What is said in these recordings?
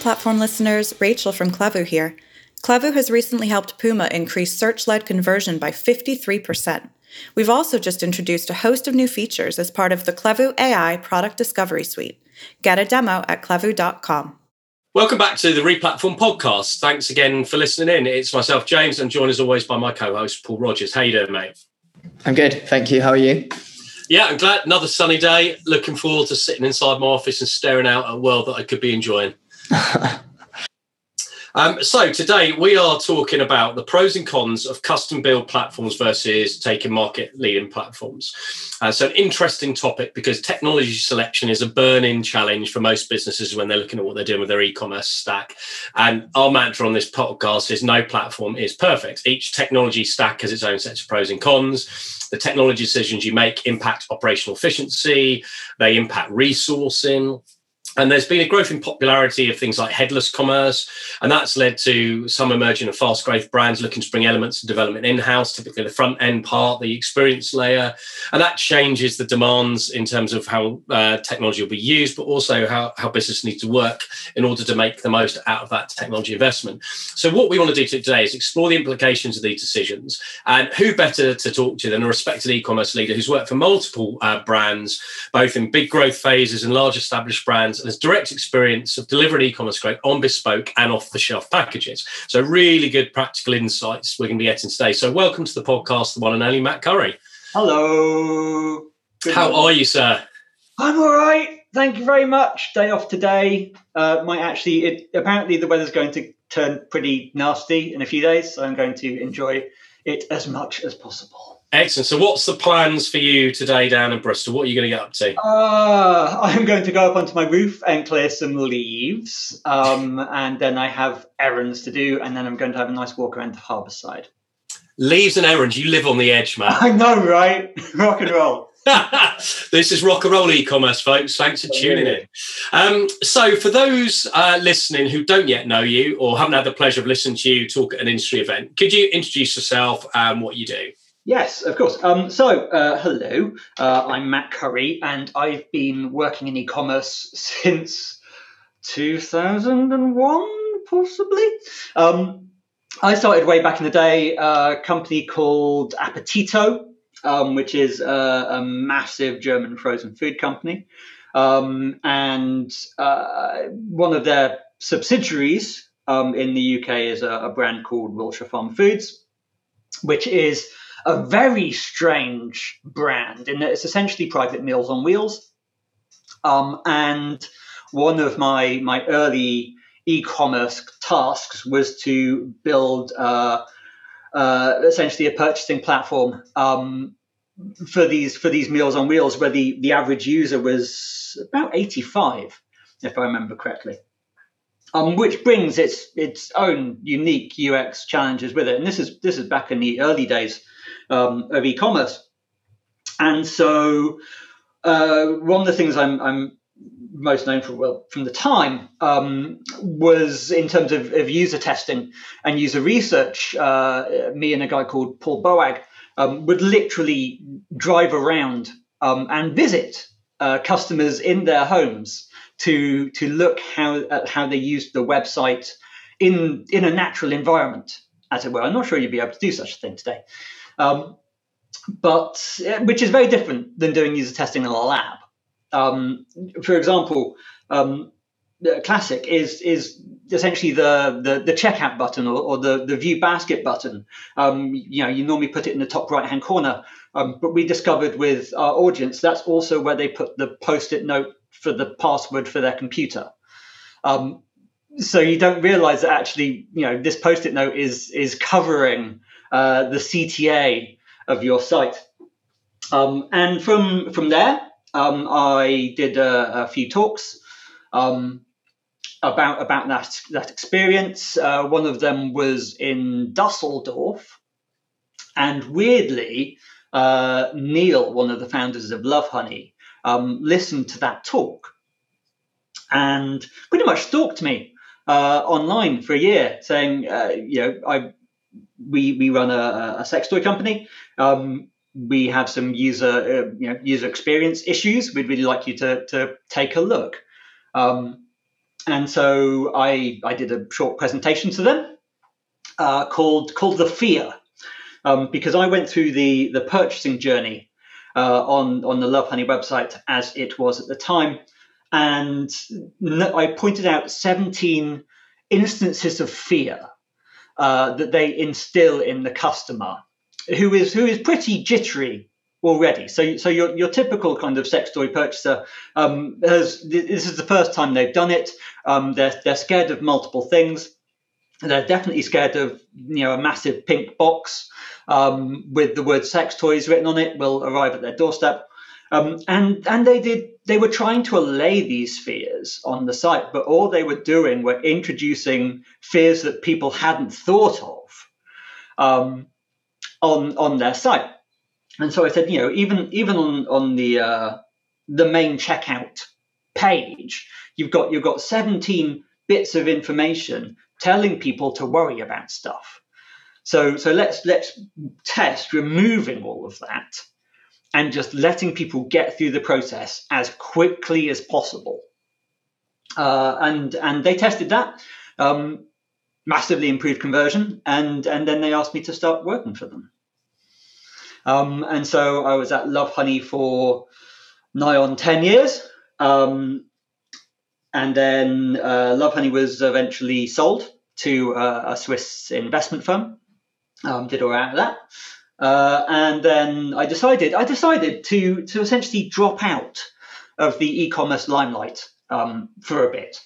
Replatform listeners, Rachel from Clevu here. Clevu has recently helped Puma increase search-led conversion by 53%. We've also just introduced a host of new features as part of the Clevu AI Product Discovery Suite. Get a demo at clevu.com. Welcome back to the Replatform Podcast. Thanks again for listening in. It's myself, James, and joined as always by my co-host, Paul Rogers. How you doing, mate? I'm good, thank you. How are you? Yeah, I'm glad. Another sunny day. Looking forward to sitting inside my office and staring out at a world that I could be enjoying. So today we are talking about the pros and cons of custom build platforms versus taking market leading platforms. So an interesting topic because technology selection is a burning challenge for most businesses when they're looking at what they're doing with their e-commerce stack. And our mantra on this podcast is no platform is perfect. Each technology stack has its own sets of pros and cons. The technology decisions you make impact operational efficiency, they impact resourcing. And there's been a growth in popularity of things like headless commerce, and that's led to some emerging and fast growth brands looking to bring elements of development in-house, typically the front end part, the experience layer, and that changes the demands in terms of how technology will be used, but also how business needs to work in order to make the most out of that technology investment. So what we want to do today is explore the implications of these decisions, and who better to talk to than a respected e-commerce leader who's worked for multiple brands, both in big growth phases and large established brands, and has direct experience of delivering e-commerce growth on bespoke and off-the-shelf packages. So really good practical insights we're going to be getting today. So welcome to the podcast, the one and only Matt Curry. Hello. How are you, sir? I'm all right. Thank you very much. Day off today. Apparently the weather's going to turn pretty nasty in a few days, so I'm going to enjoy it as much as possible. Excellent. So what's the plans for you today down in Bristol? What are you going to get up to? I'm going to go up onto my roof and clear some leaves. And then I have errands to do. And then I'm going to have a nice walk around Harbourside. Leaves and errands. You live on the edge, man. I know, right? Rock and roll. This is rock and roll e-commerce, folks. Thanks for tuning in. So for those listening who don't yet know you or haven't had the pleasure of listening to you talk at an industry event, could you introduce yourself and what you do? Yes, of course. Hello, I'm Matt Curry, and I've been working in e-commerce since 2001, possibly. I started way back in the day a company called Appetito, which is a massive German frozen food company. And one of their subsidiaries in the UK is a brand called Wiltshire Farm Foods, which is a very strange brand in that it's essentially private meals on wheels. And one of my early e-commerce tasks was to build essentially a purchasing platform for these meals on wheels, where the average user was about 85, if I remember correctly. Which brings its own unique UX challenges with it, and this is back in the early days of e-commerce, and so one of the things I'm most known for, well, from the time was in terms of user testing and user research. Me and a guy called Paul Boag would literally drive around and visit customers in their homes to look at how they used the website in a natural environment, as it were. I'm not sure you'd be able to do such a thing today, but which is very different than doing user testing in a lab. For example, classic is essentially the checkout button or the view basket button. You normally put it in the top right hand corner, but we discovered with our audience that's also where they put the post-it note for the password for their computer. So you don't realize that actually, this post-it note is covering the CTA of your site. And from there, I did a few talks about that experience. One of them was in Dusseldorf, and weirdly, Neil, one of the founders of Lovehoney, listened to that talk and pretty much stalked me online for a year, saying, we run a sex toy company. We have some user experience issues. We'd really like you to take a look. And so I did a short presentation to them called The Fear, because I went through the purchasing journey on the Lovehoney website as it was at the time. And I pointed out 17 instances of fear that they instill in the customer, who is pretty jittery already. So your typical kind of sex toy purchaser, this is the first time they've done it. They're scared of multiple things. They're definitely scared of a massive pink box with the word sex toys written on it will arrive at their doorstep. And they were trying to allay these fears on the site, but all they were doing were introducing fears that people hadn't thought of on their site. And so I said, even on the main checkout page, you've got 17 bits of information telling people to worry about stuff. So let's test removing all of that and just letting people get through the process as quickly as possible. And they tested that, massively improved conversion, and then they asked me to start working for them. And so I was at Lovehoney for nigh on 10 years. And then Lovehoney was eventually sold to a Swiss investment firm, did all right out of that. And then I decided to essentially drop out of the e-commerce limelight for a bit.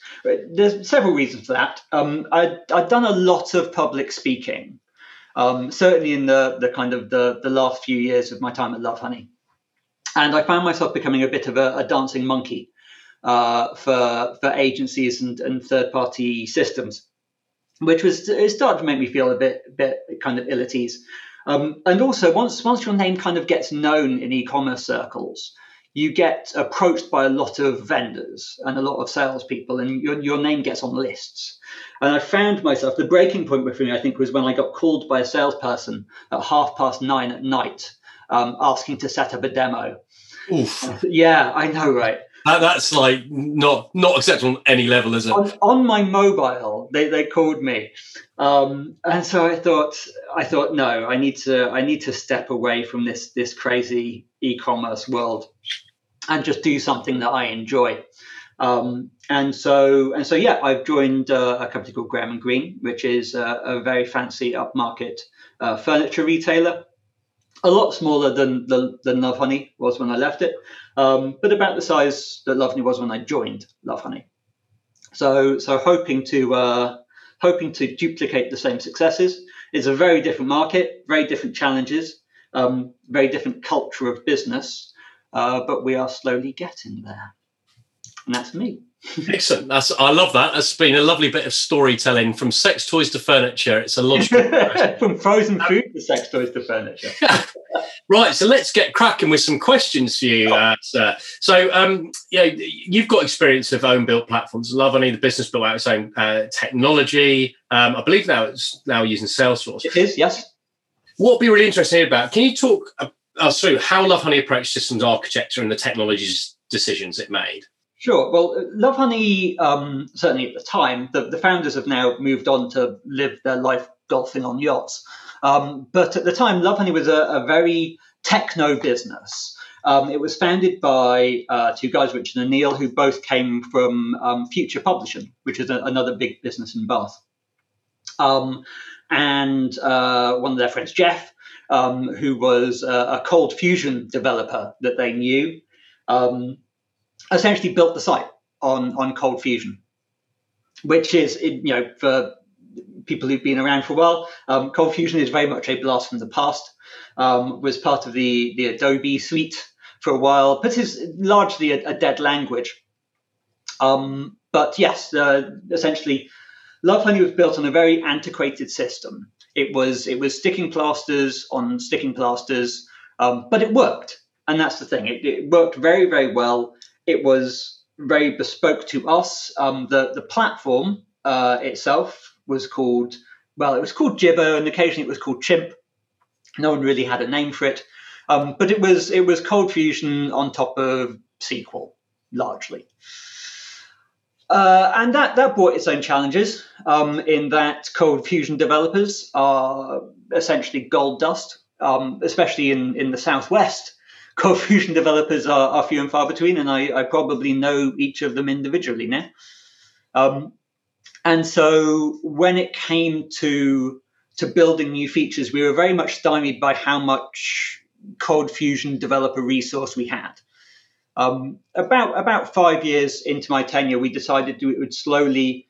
There's several reasons for that. I'd done a lot of public speaking, certainly in the last few years of my time at Lovehoney, and I found myself becoming a bit of a dancing monkey for agencies and third-party systems, which started to make me feel a bit kind of ill at ease. And also, once your name kind of gets known in e-commerce circles, you get approached by a lot of vendors and a lot of salespeople, and your name gets on lists. And I found myself, the breaking point for me, I think, was when I got called by a salesperson at 9:30 at night, asking to set up a demo. Oof. Yeah, I know, right? That's like not acceptable on any level, is it? On my mobile, they called me, and so I thought, no, I need to step away from this crazy e-commerce world, and just do something that I enjoy. And so yeah, I've joined a company called Graham and Green, which is a very fancy upmarket furniture retailer. A lot smaller than Lovehoney was when I left it, but about the size that Lovehoney was when I joined Lovehoney. So hoping to duplicate the same successes. It's a very different market, very different challenges, very different culture of business, but we are slowly getting there. And that's me. Excellent. I love that. That's been a lovely bit of storytelling, from sex toys to furniture. It's a logical from frozen food to sex toys to furniture. Right. So let's get cracking with some questions for you, sir. So you've got experience of own-built platforms. Lovehoney, the business built out its own technology. I believe it's now using Salesforce. It is, yes. What would be really interesting about? Can you talk us through how Lovehoney approached systems architecture and the technologies decisions it made? Sure. Well, Lovehoney, certainly at the time, the founders have now moved on to live their life golfing on yachts. But at the time, Lovehoney was a very techno business. It was founded by two guys, Richard and Neil, who both came from Future Publishing, which is another big business in Bath. And one of their friends, Jeff, who was a ColdFusion developer that they knew, essentially built the site on ColdFusion, which is, for people who've been around for a while, ColdFusion is very much a blast from the past. Was part of the Adobe suite for a while, but is largely a dead language. But yes, essentially, Lovehoney was built on a very antiquated system. It was sticking plasters on sticking plasters, but it worked, and that's the thing. It worked very, very well. It was very bespoke to us. The platform itself was called, well, it was called Jibber, and occasionally it was called Chimp. No one really had a name for it, but it was ColdFusion on top of SQL largely. And that brought its own challenges, in that ColdFusion developers are essentially gold dust, especially in the Southwest. ColdFusion developers are few and far between, and I probably know each of them individually now. And so when it came to building new features, we were very much stymied by how much ColdFusion developer resource we had. About 5 years into my tenure, we decided we would slowly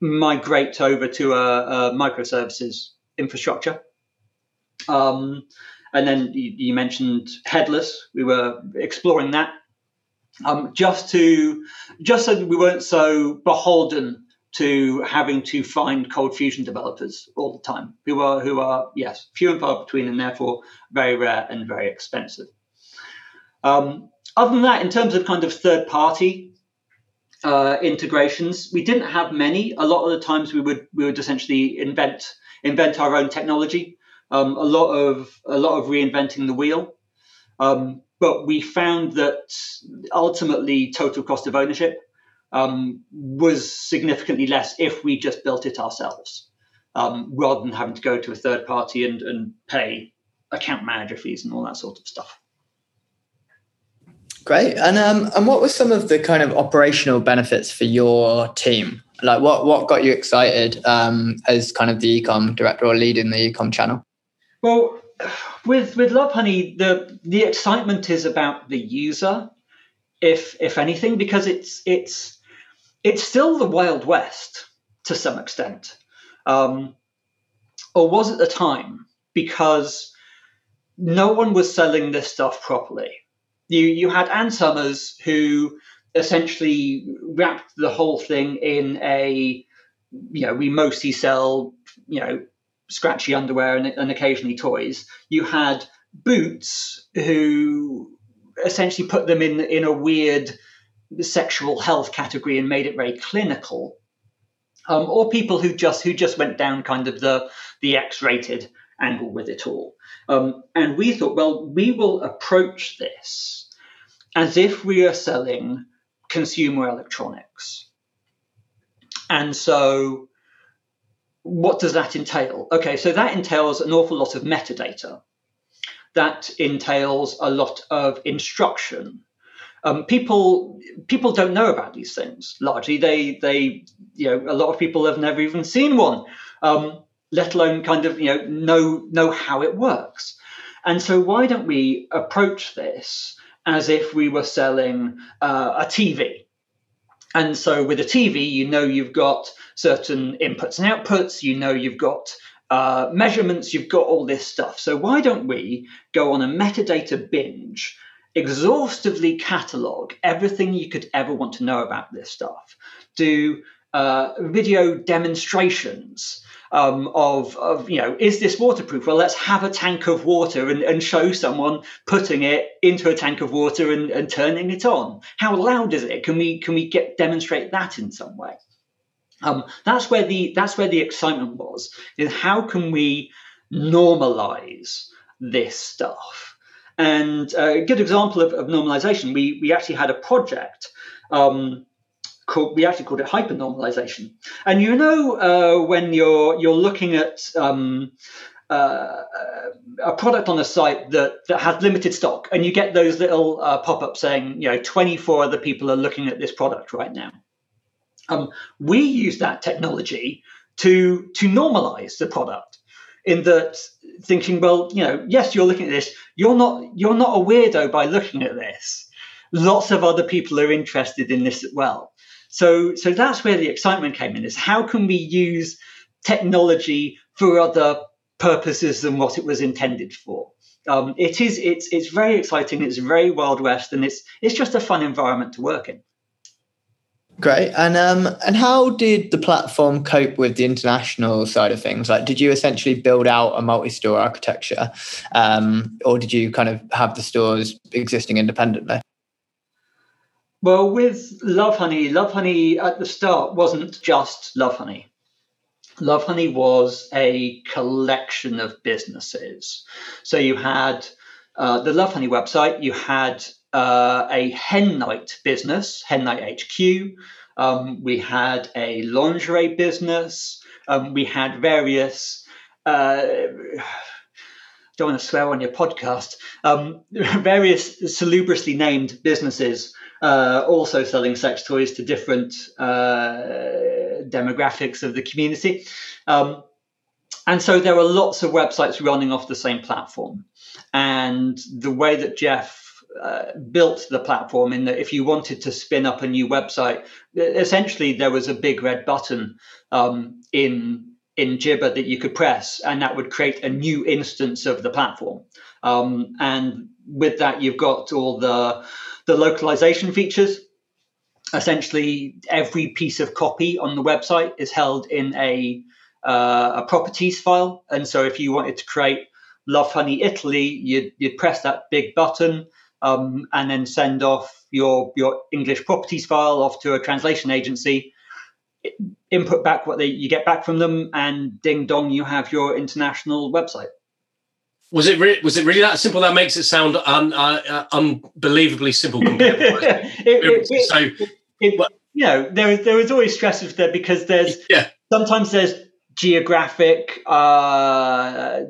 migrate over to a microservices infrastructure. And then you mentioned headless. We were exploring that, just so that we weren't so beholden to having to find ColdFusion developers all the time, who are yes, few and far between, and therefore very rare and very expensive. Other than that, in terms of kind of third-party integrations, we didn't have many. A lot of the times we would essentially invent our own technology. A lot of reinventing the wheel, but we found that ultimately total cost of ownership was significantly less if we just built it ourselves, rather than having to go to a third party and pay account manager fees and all that sort of stuff. Great. And what were some of the kind of operational benefits for your team? Like what got you excited as kind of the e-com director or lead in the e-com channel? Well, with Lovehoney, the excitement is about the user, if anything, because it's still the Wild West to some extent, or was at the time, because no one was selling this stuff properly. You had Ann Summers, who essentially wrapped the whole thing in a, we mostly sell, scratchy underwear and occasionally toys. You had Boots, who essentially put them in a weird sexual health category and made it very clinical, or people who just went down kind of the X-rated angle with it all. And we thought, well, we will approach this as if we are selling consumer electronics. And so what does that entail? Okay, so that entails an awful lot of metadata. That entails a lot of instruction. People don't know about these things. Largely, a lot of people have never even seen one, let alone kind of know how it works. And so why don't we approach this as if we were selling a TV? And so with a TV, you've got certain inputs and outputs, you've got measurements, you've got all this stuff. So why don't we go on a metadata binge, exhaustively catalog everything you could ever want to know about this stuff, do video demonstrations of is this waterproof? Well, let's have a tank of water and show someone putting it into a tank of water and turning it on. How loud is it? Can we demonstrate that in some way? That's where the excitement was, is how can we normalize this stuff? And a good example of normalization, we actually had a project, we actually called it hyper-normalization. And when you're looking at a product on a site that has limited stock, and you get those little pop-ups saying, 24 other people are looking at this product right now. We use that technology to normalize the product, in that thinking, well, yes, you're looking at this. You're not a weirdo by looking at this. Lots of other people are interested in this as well. So that's where the excitement came in, is how can we use technology for other purposes than what it was intended for? It's very exciting. It's very Wild West, and it's just a fun environment to work in. Great. And how did the platform cope with the international side of things? Like, did you essentially build out a multi-store architecture, or did you kind of have the stores existing independently? Well, with Lovehoney at the start wasn't just Lovehoney. Lovehoney was a collection of businesses. So you had the Lovehoney website, you had a Hen Night business, Hen Night HQ, We had a lingerie business. We had various, don't want to swear on your podcast, various salubriously named businesses also selling sex toys to different demographics of the community. And so there are lots of websites running off the same platform. And the way that Jeff built the platform, in that if you wanted to spin up a new website, essentially there was a big red button in Jibber that you could press, and that would create a new instance of the platform. And with that, you've got all the localization features. Essentially, every piece of copy on the website is held in a properties file. And so if you wanted to create Lovehoney Italy, you'd press that big button and then send off your English properties file off to a translation agency, input back what you get back from them, and ding dong, you have your international website. Was it really that simple? That makes it sound unbelievably simple. There is always stressors there, because sometimes there's geographic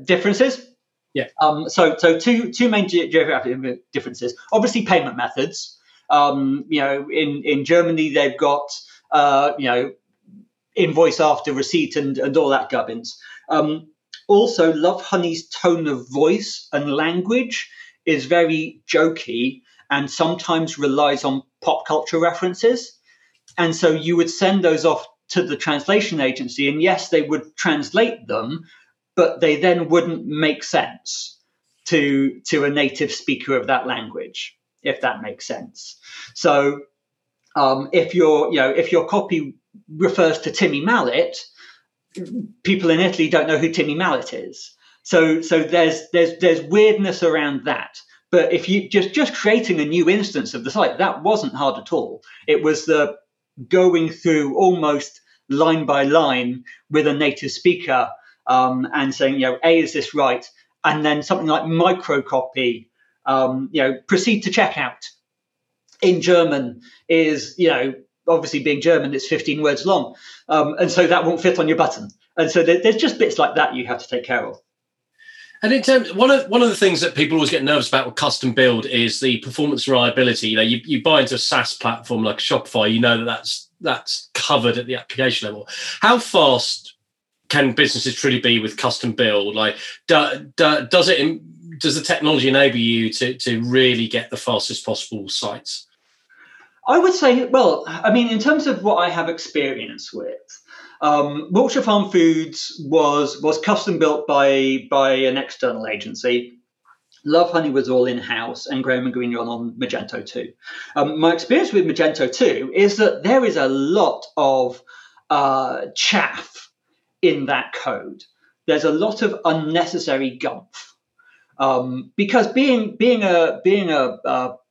differences. Yeah. So two main geographic differences. Obviously, payment methods. In Germany they've got invoice after receipt and all that gubbins. Also, Lovehoney's tone of voice and language is very jokey and sometimes relies on pop culture references. And so you would send those off to the translation agency, and yes, they would translate them, but they then wouldn't make sense to a native speaker of that language, if that makes sense. So if your copy refers to Timmy Mallet, people in Italy don't know who Timmy Mallet is. So there's weirdness around that. But if you just creating a new instance of the site, that wasn't hard at all. It was the going through almost line by line with a native speaker and saying, A, is this right? And then something like microcopy, proceed to checkout in German is, obviously being German, it's 15 words long. And so that won't fit on your button. And so there's just bits like that you have to take care of. And in terms, one of the things that people always get nervous about with custom build is the performance reliability. You buy into a SaaS platform like Shopify, that's covered at the application level. How fast can businesses truly be with custom build? Does the technology enable you to really get the fastest possible sites? I would say, in terms of what I have experience with, Wiltshire Farm Foods was custom built by an external agency. Lovehoney was all in-house, and Graham and Green run on Magento 2. My experience with Magento 2 is that there is a lot of chaff in that code. There's a lot of unnecessary gumph. Because being a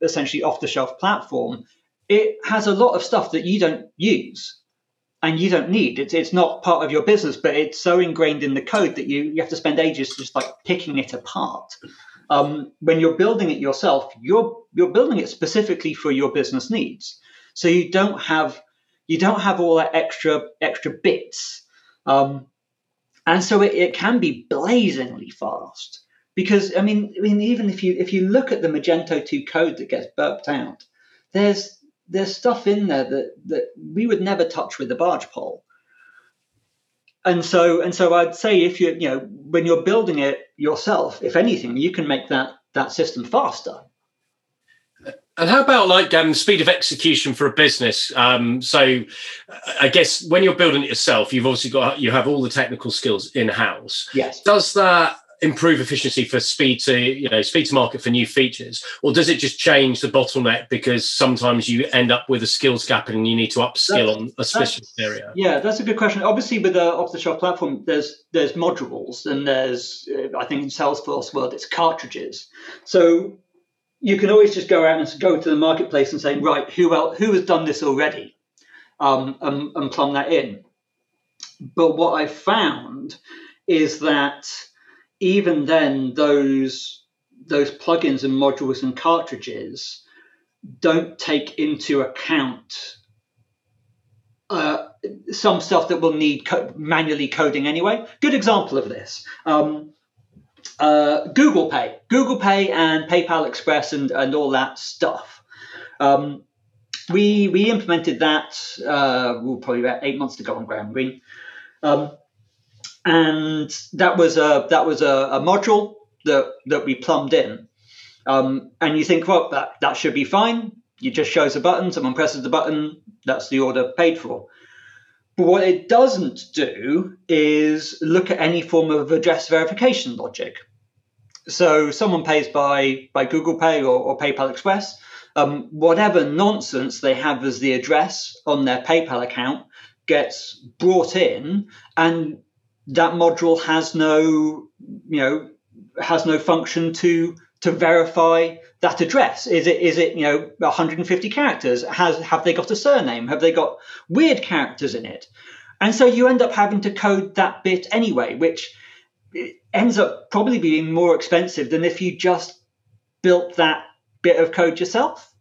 essentially off-the-shelf platform, it has a lot of stuff that you don't use and you don't need. It's not part of your business, but it's so ingrained in the code that you have to spend ages just like picking it apart. When you're building it yourself, you're building it specifically for your business needs. So you don't have all that extra bits. And so it can be blazingly fast, because even if you look at the Magento 2 code that gets burped out, there's stuff in there that we would never touch with the barge pole. And so I'd say if when you're building it yourself, if anything, you can make that system faster. And how about speed of execution for a business? So I guess when you're building it yourself, you've obviously you have all the technical skills in-house. Yes. Does that improve efficiency for speed to market for new features, or does it just change the bottleneck because sometimes you end up with a skills gap and you need to upskill on a specific area? Yeah, that's a good question. Obviously, with the off-the-shelf platform, there's modules, and there's, I think in Salesforce world, it's cartridges. So you can always just go out and go to the marketplace and say, right, who has done this already, and plumb that in. But what I found is that even then, those plugins and modules and cartridges don't take into account some stuff that will need manually coding anyway. Good example of this. Google Pay and PayPal Express and all that stuff. We implemented that probably about 8 months ago on Graham and Green, and that was a module that we plumbed in. And you think, well, that should be fine. It just shows a button. Someone presses the button. That's the order paid for. But what it doesn't do is look at any form of address verification logic. So someone pays by Google Pay or PayPal Express. Whatever nonsense they have as the address on their PayPal account gets brought in, and that module has no function to verify that address. Is it 150 characters? Have they got a surname? Have they got weird characters in it? And so you end up having to code that bit anyway, which ends up probably being more expensive than if you just built that bit of code yourself.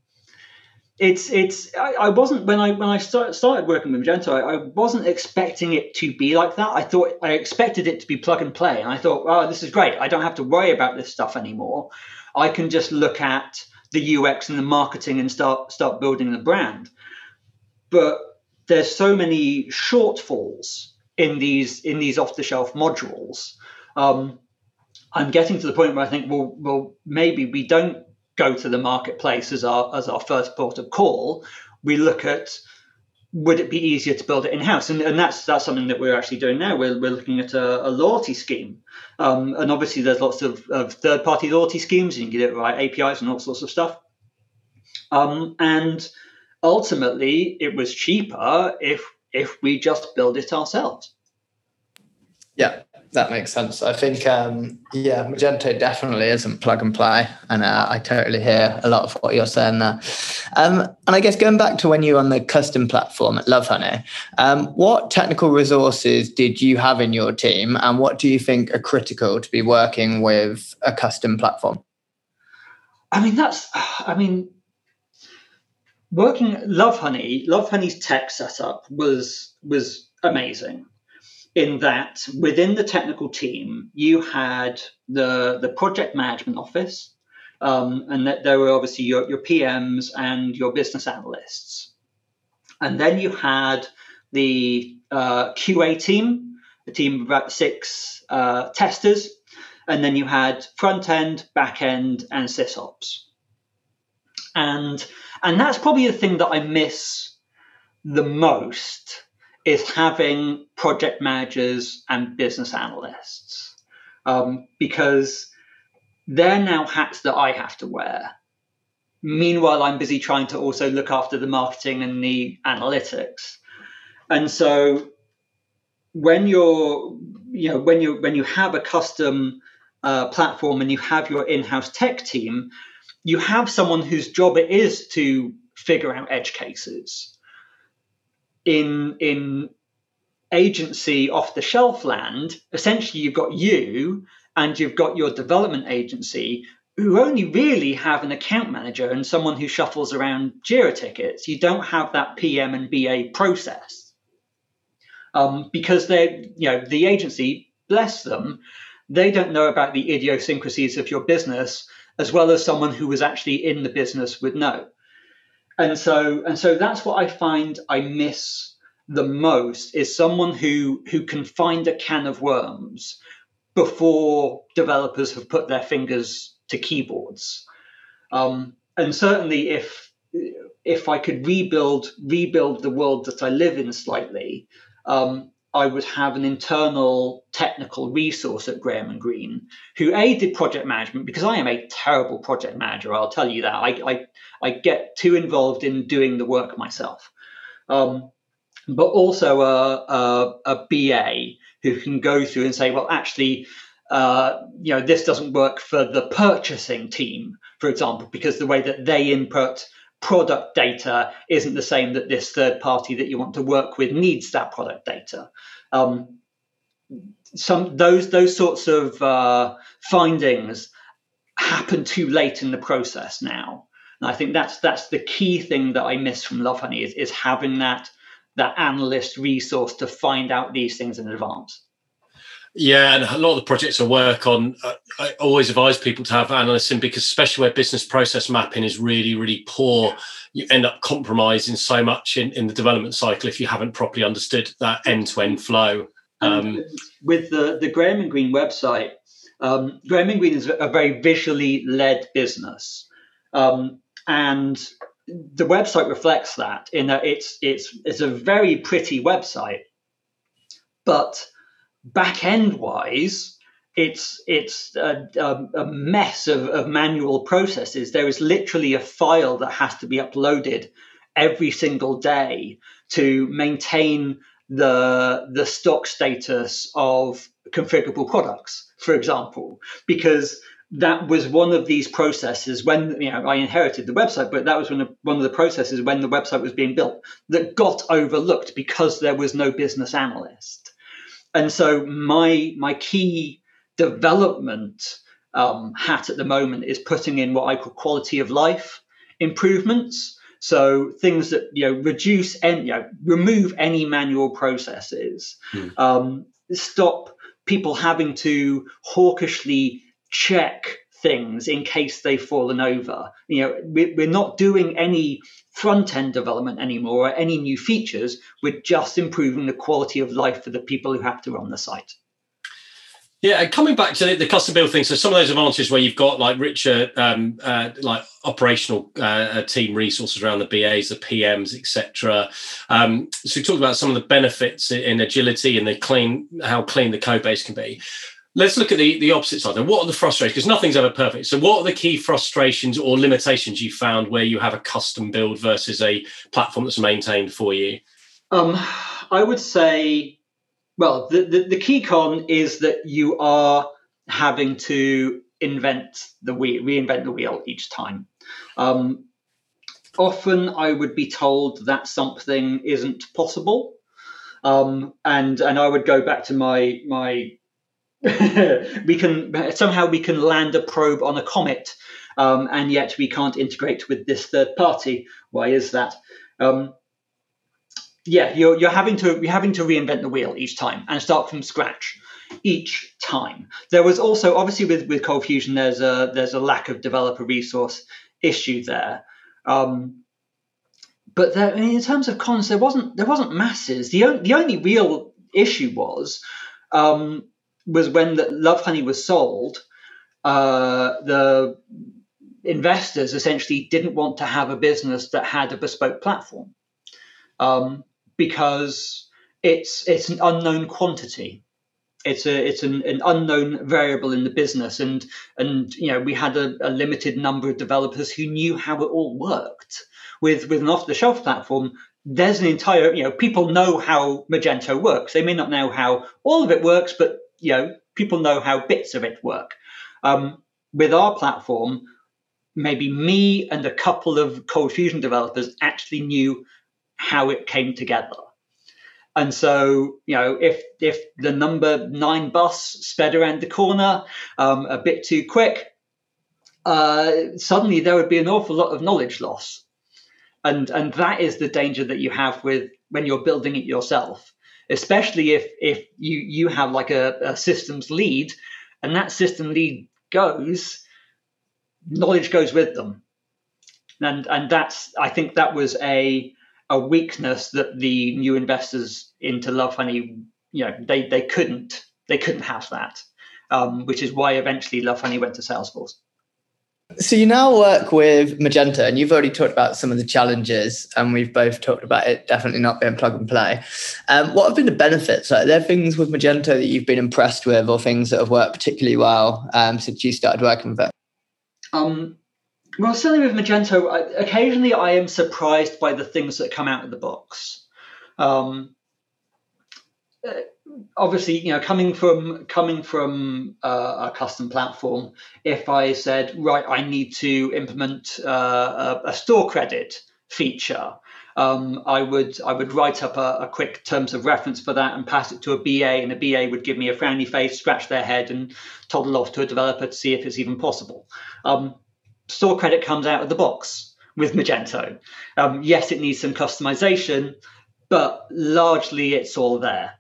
I wasn't when I started working with Magento, I wasn't expecting it to be like that. I expected it to be plug and play, and I thought, oh, this is great. I don't have to worry about this stuff anymore. I can just look at the UX and the marketing and start building the brand. But there's so many shortfalls in these off-the-shelf modules. I'm getting to the point where I think, well, maybe we don't go to the marketplace as our first port of call. We look at, would it be easier to build it in-house? And that's something that we're actually doing now. We're looking at a loyalty scheme. And obviously there's lots of third-party loyalty schemes, and you can get it via APIs and all sorts of stuff. And ultimately it was cheaper if we just build it ourselves. Yeah. That makes sense. I think, Magento definitely isn't plug and play. And I totally hear a lot of what you're saying there. And I guess going back to when you were on the custom platform at Lovehoney, what technical resources did you have in your team? And what do you think are critical to be working with a custom platform? Working at Lovehoney, Lovehoney's tech setup was amazing. In that, within the technical team, you had the project management office, and that there were obviously your PMs and your business analysts. And then you had the QA team, a team of about six testers, and then you had front end, back end, and sysops. And that's probably the thing that I miss the most, is having project managers and business analysts, because they're now hats that I have to wear. Meanwhile, I'm busy trying to also look after the marketing and the analytics. And so when you have a custom platform and you have your in-house tech team, you have someone whose job it is to figure out edge cases. In agency off-the-shelf land, essentially you've got you and you've got your development agency who only really have an account manager and someone who shuffles around JIRA tickets. You don't have that PM and BA process, because the agency, bless them, they don't know about the idiosyncrasies of your business as well as someone who was actually in the business would know. And so that's what I find I miss the most, is someone who can find a can of worms before developers have put their fingers to keyboards. And certainly if I could rebuild the world that I live in slightly, I would have an internal technical resource at Graham and Green who did project management, because I am a terrible project manager. I'll tell you that. I get too involved in doing the work myself, but also a BA who can go through and say, well, actually, this doesn't work for the purchasing team, for example, because the way that they input product data isn't the same that this third party that you want to work with needs that product data. Those sorts of findings happen too late in the process now, and I think that's the key thing that I miss from Lovehoney is having that that analyst resource to find out these things in advance. Yeah, and a lot of the projects I work on, I always advise people to have analysts in, because especially where business process mapping is really, really poor, you end up compromising so much in the development cycle if you haven't properly understood that end-to-end flow. With the Graham and Green website, Graham and Green is a very visually led business, and the website reflects that in that it's a very pretty website, but back-end wise, it's a mess of manual processes. There is literally a file that has to be uploaded every single day to maintain the stock status of configurable products, for example, because that was one of these processes when, you know, I inherited the website, but that was one of the processes when the website was being built that got overlooked because there was no business analyst. And so my key development hat at the moment is putting in what I call quality of life improvements. So things that, you know, reduce and, you know, remove any manual processes, stop people having to hawkishly check things in case they've fallen over. You know, we're not doing any front-end development anymore, or any new features. We're just improving the quality of life for the people who have to run the site. Yeah, and coming back to the custom build thing, so some of those advantages where you've got like richer like operational team resources around the BAs, the PMs, etc. So we talked about some of the benefits in agility and how clean the code base can be. Let's look at the opposite side. What are the frustrations? Because nothing's ever perfect. So what are the key frustrations or limitations you found where you have a custom build versus a platform that's maintained for you? I would say, well, the key con is that you are having to reinvent the wheel each time. Often I would be told that something isn't possible. And I would go back to my we can land a probe on a comet, and yet we can't integrate with this third party. Why is that? You're having to reinvent the wheel each time and start from scratch each time. There was also obviously with ColdFusion, there's a lack of developer resource issue there. But there, I mean, in terms of cons, there wasn't masses. The only real issue was when Lovehoney was sold, the investors essentially didn't want to have a business that had a bespoke platform because it's an unknown quantity. It's an unknown variable in the business, and you know, we had a limited number of developers who knew how it all worked. With an off-the-shelf platform, there's an entire, you know, people know how Magento works. They may not know how all of it works, but you know, people know how bits of it work. With our platform, maybe me and a couple of ColdFusion developers actually knew how it came together. And so, you know, if the number 9 bus sped around the corner a bit too quick, suddenly there would be an awful lot of knowledge loss. And that is the danger that you have with when you're building it yourself. Especially if you have like a systems lead, and that system lead goes, knowledge goes with them, and that's, I think that was a weakness that the new investors into Lovehoney, you know, they couldn't have that, which is why eventually Lovehoney went to Salesforce. So you now work with Magento, and you've already talked about some of the challenges, and we've both talked about it definitely not being plug and play. What have been the benefits? Like, are there things with Magento that you've been impressed with, or things that have worked particularly well since you started working with it? Well, certainly with Magento, occasionally I am surprised by the things that come out of the box. Obviously, you know, coming from a custom platform, if I said, right, I need to implement a store credit feature, I would write up a quick terms of reference for that and pass it to a BA, and a BA would give me a frowny face, scratch their head, and toddle off to a developer to see if it's even possible. Store credit comes out of the box with Magento. Yes, it needs some customization, but largely it's all there.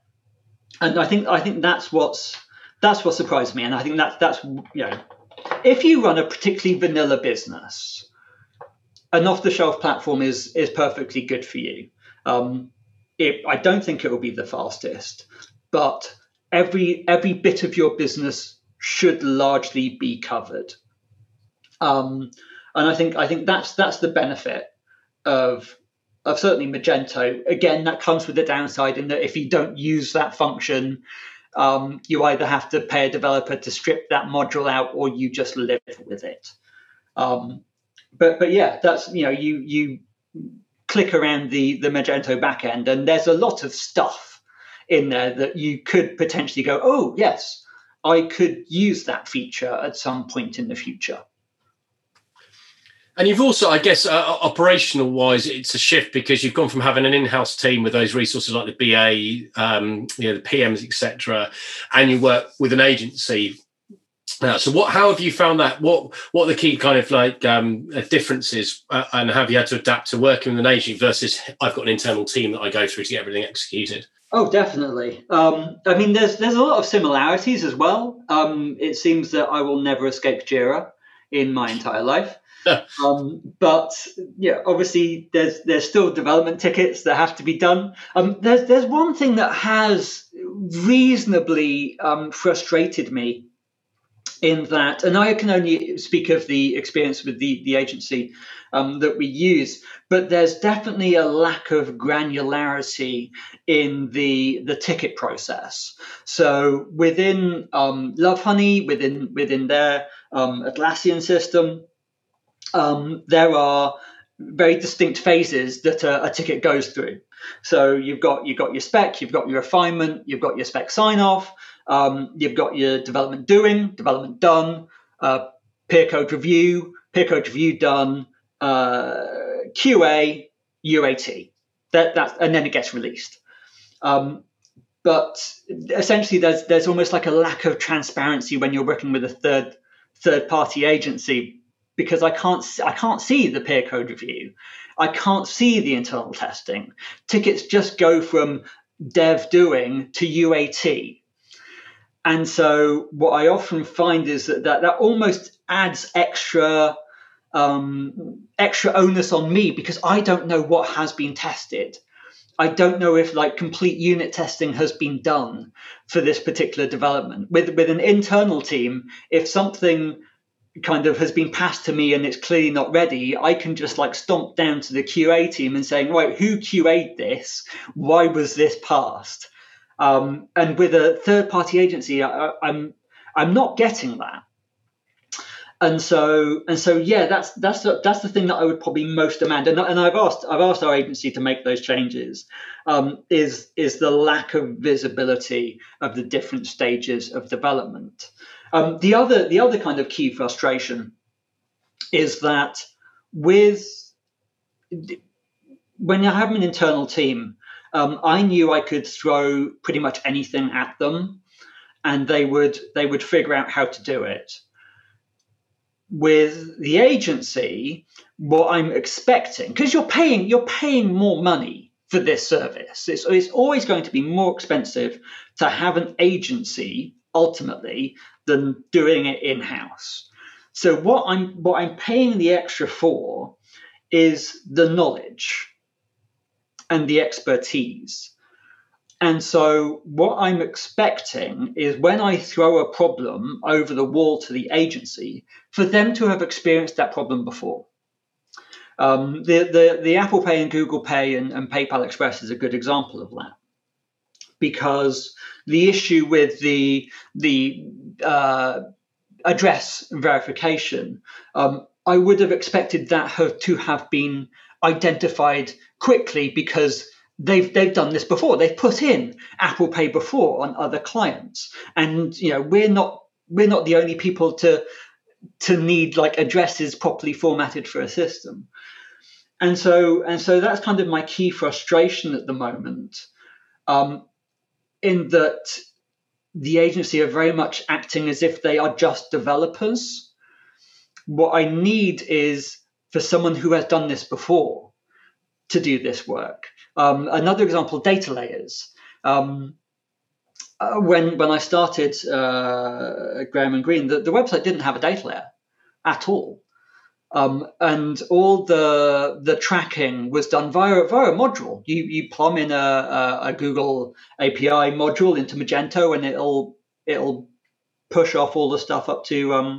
And I think that's what surprised me. And I think that's if you run a particularly vanilla business, an off-the-shelf platform is perfectly good for you. I don't think it will be the fastest, but every bit of your business should largely be covered. And I think that's the benefit of certainly Magento. Again, that comes with the downside in that if you don't use that function, you either have to pay a developer to strip that module out, or you just live with it. But yeah, that's you click around the Magento backend, and there's a lot of stuff in there that you could potentially go, oh yes, I could use that feature at some point in the future. And you've also, I guess, operational wise, it's a shift because you've gone from having an in-house team with those resources like the BA, the PMs, etc., and you work with an agency. So how have you found that? What are the key kind of differences, and have you had to adapt to working with an agency versus I've got an internal team that I go through to get everything executed? Oh, definitely. I mean, there's a lot of similarities as well. It seems that I will never escape JIRA in my entire life. But yeah, obviously there's still development tickets that have to be done. There's one thing that has reasonably frustrated me in that, and I can only speak of the experience with the agency that we use, but there's definitely a lack of granularity in the ticket process. So within Lovehoney, within their Atlassian system, there are very distinct phases that a ticket goes through. So you've got your spec, you've got your refinement, you've got your spec sign-off, you've got your development doing, development done, peer code review done, QA, UAT. And then it gets released. But essentially, there's almost like a lack of transparency when you're working with a third-party agency. Because I can't see the peer code review, I can't see the internal testing. Tickets just go from dev doing to UAT, and so what I often find is that almost adds extra onus on me because I don't know what has been tested. I don't know if complete unit testing has been done for this particular development. With an internal team, if something kind of has been passed to me and it's clearly not ready, I can just stomp down to the QA team and saying, right, who QA'd this? Why was this passed? And with a third-party agency, I'm not getting that. And so yeah, that's the thing that I would probably most demand. And I've asked our agency to make those changes. Is the lack of visibility of the different stages of development. The other kind of key frustration is that when you have an internal team, I knew I could throw pretty much anything at them, and they would figure out how to do it. With the agency, what I'm expecting, because you're paying more money for this service, it's always going to be more expensive to have an agency ultimately than doing it in-house. So what I'm paying the extra for is the knowledge and the expertise. And so what I'm expecting is when I throw a problem over the wall to the agency, for them to have experienced that problem before. The Apple Pay and Google Pay and PayPal Express is a good example of that, because the issue with the address verification, I would have expected that to have been identified quickly because they've done this before. They've put in Apple Pay before on other clients, and we're not the only people to need addresses properly formatted for a system. And so that's kind of my key frustration at the moment, in that the agency are very much acting as if they are just developers. What I need is for someone who has done this before to do this work. Another example, data layers. When I started Graham and Green, the website didn't have a data layer at all. And all the tracking was done via a module. You plumb in a Google API module into Magento, and it'll push off all the stuff up to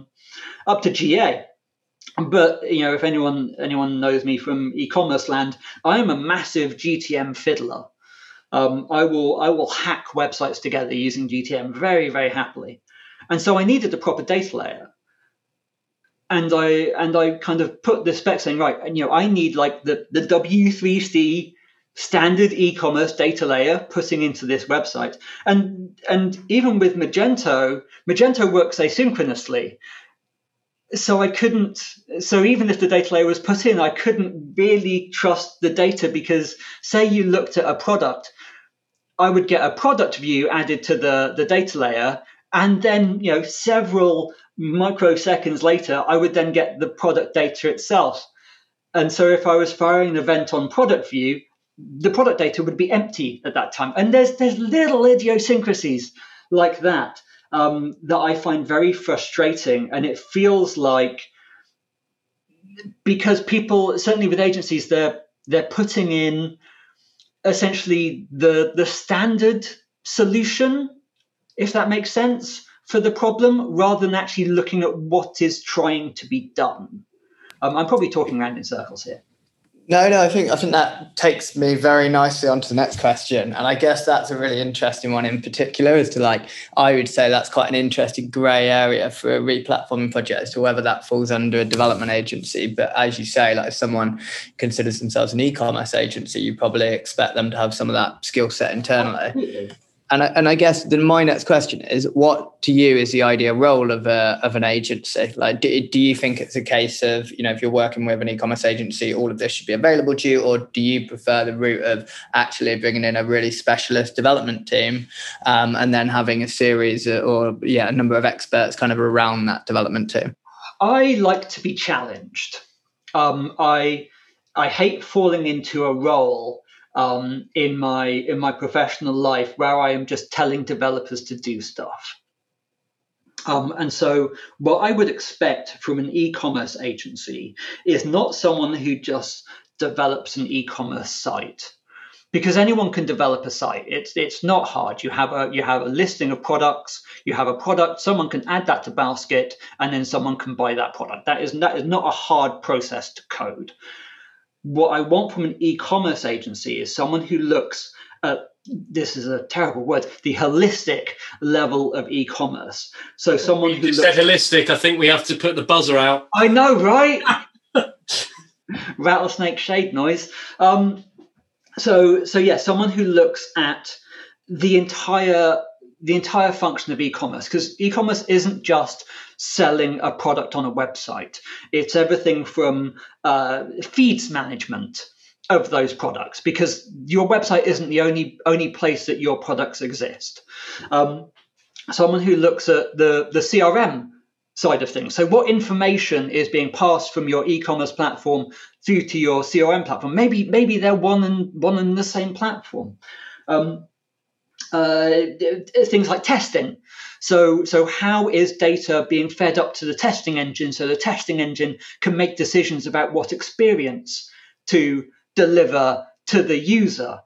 GA. But you know, if anyone knows me from e-commerce land, I am a massive GTM fiddler. I will hack websites together using GTM very, very happily, and so I needed a proper data layer. And I kind of put the spec saying, right, and you know, I need like the W3C standard e-commerce data layer putting into this website. And even with Magento works asynchronously. So even if the data layer was put in, I couldn't really trust the data, because say you looked at a product, I would get a product view added to the data layer, and then, you know, several microseconds later, I would then get the product data itself. And so if I was firing an event on product view, the product data would be empty at that time. And there's little idiosyncrasies like that that I find very frustrating. And it feels like, because people, certainly with agencies, they're putting in essentially the standard solution, if that makes sense, for the problem, rather than actually looking at what is trying to be done. I'm probably talking around in circles here. No, I think that takes me very nicely onto the next question. And I guess that's a really interesting one in particular, as to like, I would say that's quite an interesting grey area for a replatforming project as to whether that falls under a development agency. But as you say, like if someone considers themselves an e-commerce agency, you probably expect them to have some of that skill set internally. Absolutely. And I guess then my next question is, what to you is the ideal role of an agency? Like, do you think it's a case of, you know, if you're working with an e-commerce agency, all of this should be available to you, or do you prefer the route of actually bringing in a really specialist development team and then having a series or a number of experts kind of around that development team? I like to be challenged. I hate falling into a role in my professional life where I am just telling developers to do stuff. And so what I would expect from an e-commerce agency is not someone who just develops an e-commerce site, because anyone can develop a site. It's not hard. You have a listing of products, you have a product, someone can add that to basket, and then someone can buy that product. That is not a hard process to code. What I want from an e-commerce agency is someone who looks at, this is a terrible word, the holistic level of e-commerce. So someone who said holistic, I think we have to put the buzzer out. I know, right? Rattlesnake shade noise. So someone who looks at the entire function of e-commerce, because e-commerce isn't just selling a product on a website. It's everything from feeds management of those products, because your website isn't the only place that your products exist. Someone who looks at the CRM side of things. So what information is being passed from your e-commerce platform through to your CRM platform? Maybe they're one and the same platform. Things like testing. So how is data being fed up to the testing engine so the testing engine can make decisions about what experience to deliver to the user?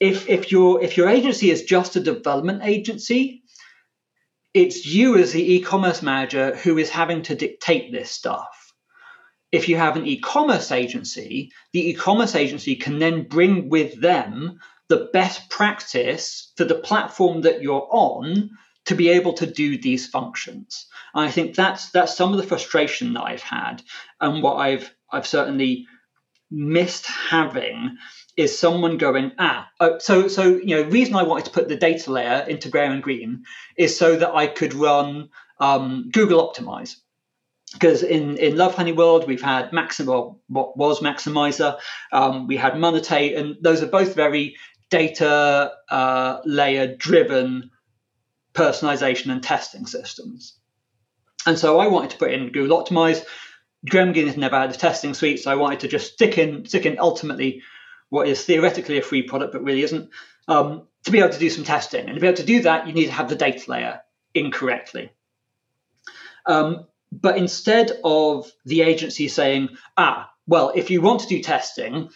If your agency is just a development agency, it's you as the e-commerce manager who is having to dictate this stuff. If you have an e-commerce agency, the e-commerce agency can then bring with them the best practice for the platform that you're on to be able to do these functions. And I think that's some of the frustration that I've had, and what I've certainly missed having is someone going, so the reason I wanted to put the data layer into Graham and Green is so that I could run Google Optimize. Because in Lovehoney world, we've had Maxim, or what was Maximizer, we had Monetate, and those are both very data layer-driven personalization and testing systems. And so I wanted to put in Google Optimize Graham and Green has never had a testing suite, so I wanted to just stick in ultimately what is theoretically a free product but really isn't, to be able to do some testing. And to be able to do that, you need to have the data layer in correctly. But instead of the agency saying, well, if you want to do testing,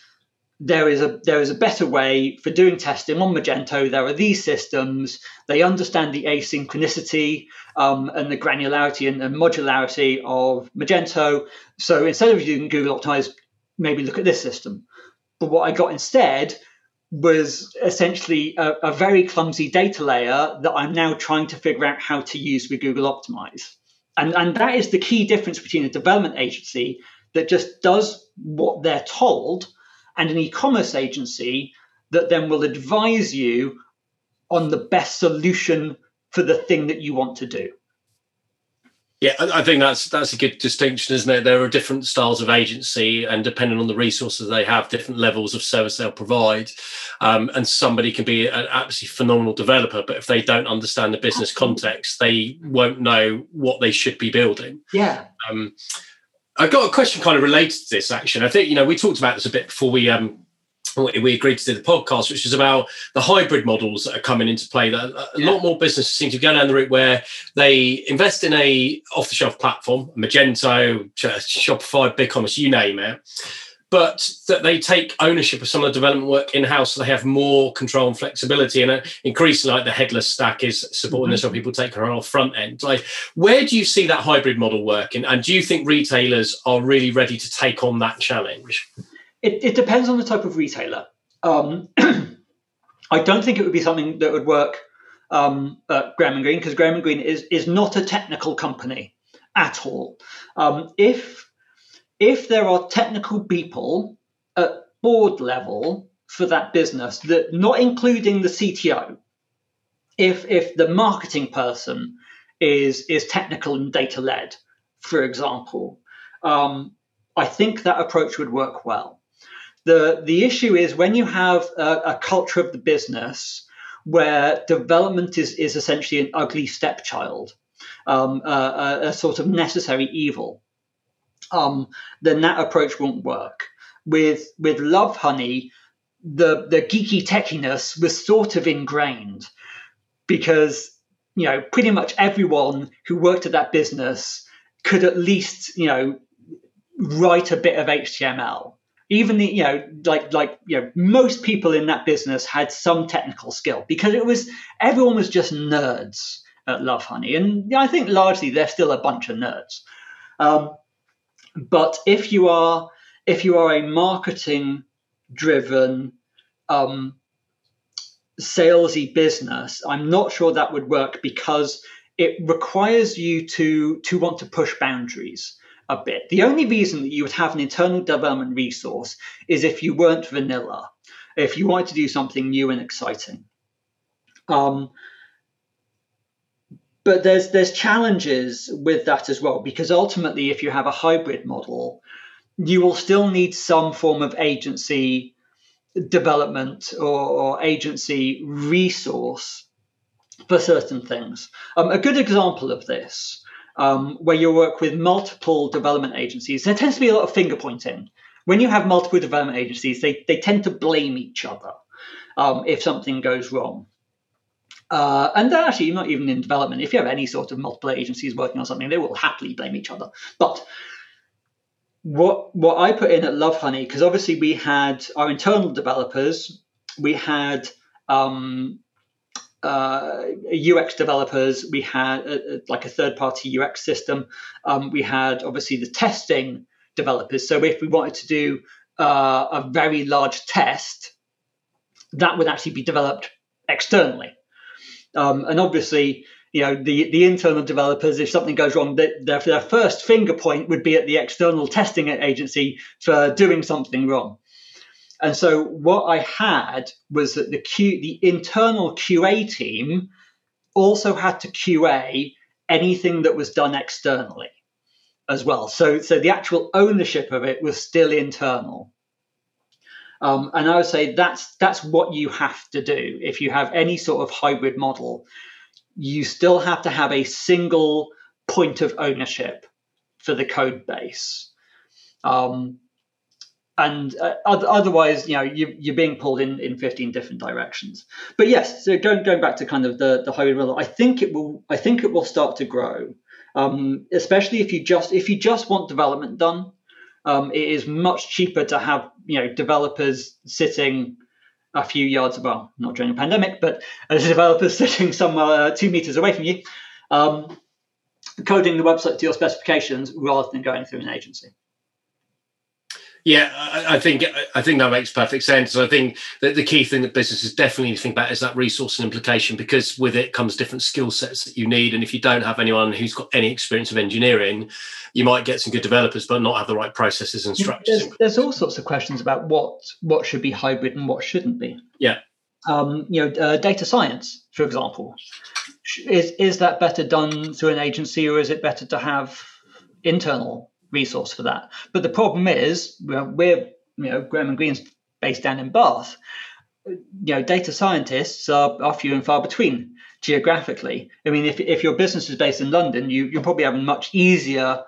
there is a better way for doing testing on Magento. There are these systems. They understand the asynchronicity and the granularity and modularity of Magento. So instead of using Google Optimize, maybe look at this system. But what I got instead was essentially a very clumsy data layer that I'm now trying to figure out how to use with Google Optimize. And that is the key difference between a development agency that just does what they're told and an e-commerce agency that then will advise you on the best solution for the thing that you want to do. Yeah, I think that's a good distinction, isn't it? There are different styles of agency, and depending on the resources they have, different levels of service they'll provide. And somebody can be an absolutely phenomenal developer, but if they don't understand the business context, they won't know what they should be building. Yeah. I've got a question kind of related to this, actually. I think, we talked about this a bit before we agreed to do the podcast, which is about the hybrid models that are coming into play. That a lot more businesses seem to go down the route where they invest in a off-the-shelf platform, Magento, Shopify, BigCommerce, you name it, but that they take ownership of some of the development work in-house, so they have more control and flexibility. And increasingly, like the headless stack is supporting this, or people take control front end. Like, where do you see that hybrid model working? And do you think retailers are really ready to take on that challenge? It depends on the type of retailer. I don't think it would be something that would work at Graham and Green, because Graham and Green is not a technical company at all. If there are technical people at board level for that business, that not including the CTO, if the marketing person is technical and data led, for example, I think that approach would work well. The issue is when you have a culture of the business where development is essentially an ugly stepchild, a sort of necessary evil, then that approach won't work. With Lovehoney, the geeky techiness was sort of ingrained because, pretty much everyone who worked at that business could at least, write a bit of HTML. Even the, most people in that business had some technical skill because everyone was just nerds at Lovehoney. And I think largely they're still a bunch of nerds. But if you are a marketing driven, salesy business, I'm not sure that would work because it requires you to want to push boundaries a bit. The only reason that you would have an internal development resource is if you weren't vanilla, if you wanted to do something new and exciting. But there's challenges with that as well, because ultimately, if you have a hybrid model, you will still need some form of agency development or agency resource for certain things. A good example of this, where you work with multiple development agencies, there tends to be a lot of finger pointing. When you have multiple development agencies, they tend to blame each other if something goes wrong. And they're actually not even in development. If you have any sort of multiple agencies working on something, they will happily blame each other. But what I put in at Lovehoney, because obviously we had our internal developers, we had UX developers, we had like a third-party UX system. We had obviously the testing developers. So if we wanted to do a very large test, that would actually be developed externally. And obviously, the internal developers, if something goes wrong, their first finger point would be at the external testing agency for doing something wrong. And so what I had was that the internal QA team also had to QA anything that was done externally as well. So the actual ownership of it was still internal. And I would say that's what you have to do. If you have any sort of hybrid model, you still have to have a single point of ownership for the code base. And otherwise, you know, you're being pulled in 15 different directions. But yes, so going back to kind of the highway rule, I think it will start to grow, especially if you just want development done. It is much cheaper to have, you know, developers sitting a few yards away, well, not during a pandemic, but as developers sitting somewhere 2 meters away from you, coding the website to your specifications rather than going through an agency. Yeah, I think that makes perfect sense. I think that the key thing that businesses definitely need to think about is that resource and implication, because with it comes different skill sets that you need. And if you don't have anyone who's got any experience of engineering, you might get some good developers, but not have the right processes and structures. There's all sorts of questions about what should be hybrid and what shouldn't be. Yeah. Data science, for example, is that better done through an agency, or is it better to have internal resource for that? But the problem is, we're Graham and Green's based down in Bath. You know, data scientists are few and far between geographically. I mean, if your business is based in London, you'll probably have a much easier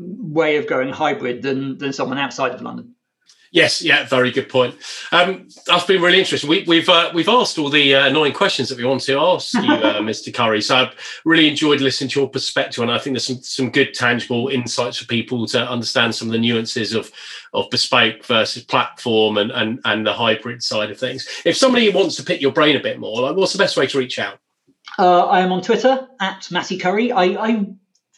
way of going hybrid than someone outside of London. Yes, yeah, very good point. That's been really interesting. We've asked all the annoying questions that we want to ask you, Mr. Curry. So I've really enjoyed listening to your perspective, and I think there's some good tangible insights for people to understand some of the nuances of bespoke versus platform and the hybrid side of things. If somebody wants to pick your brain a bit more, like, what's the best way to reach out? I am on Twitter at Matty Curry. I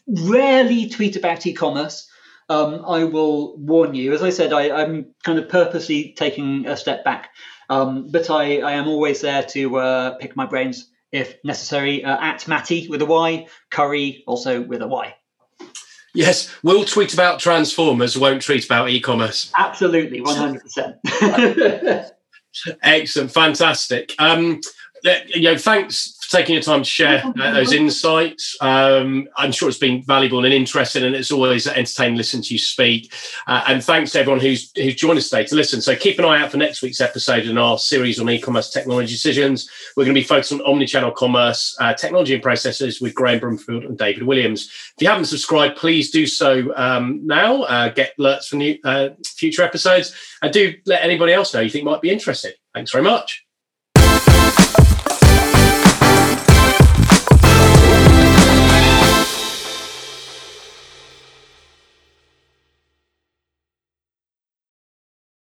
rarely tweet about e-commerce. I will warn you, as I said, I'm kind of purposely taking a step back, but I am always there to pick my brains if necessary, at Matty with a Y, Curry also with a Y. Yes, we'll tweet about Transformers, won't tweet about e-commerce. Absolutely, 100%. Excellent, fantastic. Thanks for taking your time to share those insights. I'm sure it's been valuable and interesting, and it's always entertaining to listen to you speak. And thanks to everyone who's joined us today to listen. So keep an eye out for next week's episode in our series on e-commerce technology decisions. We're going to be focused on omnichannel commerce, technology and processes with Graham Brumfield and David Williams. If you haven't subscribed, please do so now. Get alerts for new future episodes. And do let anybody else know you think might be interested. Thanks very much.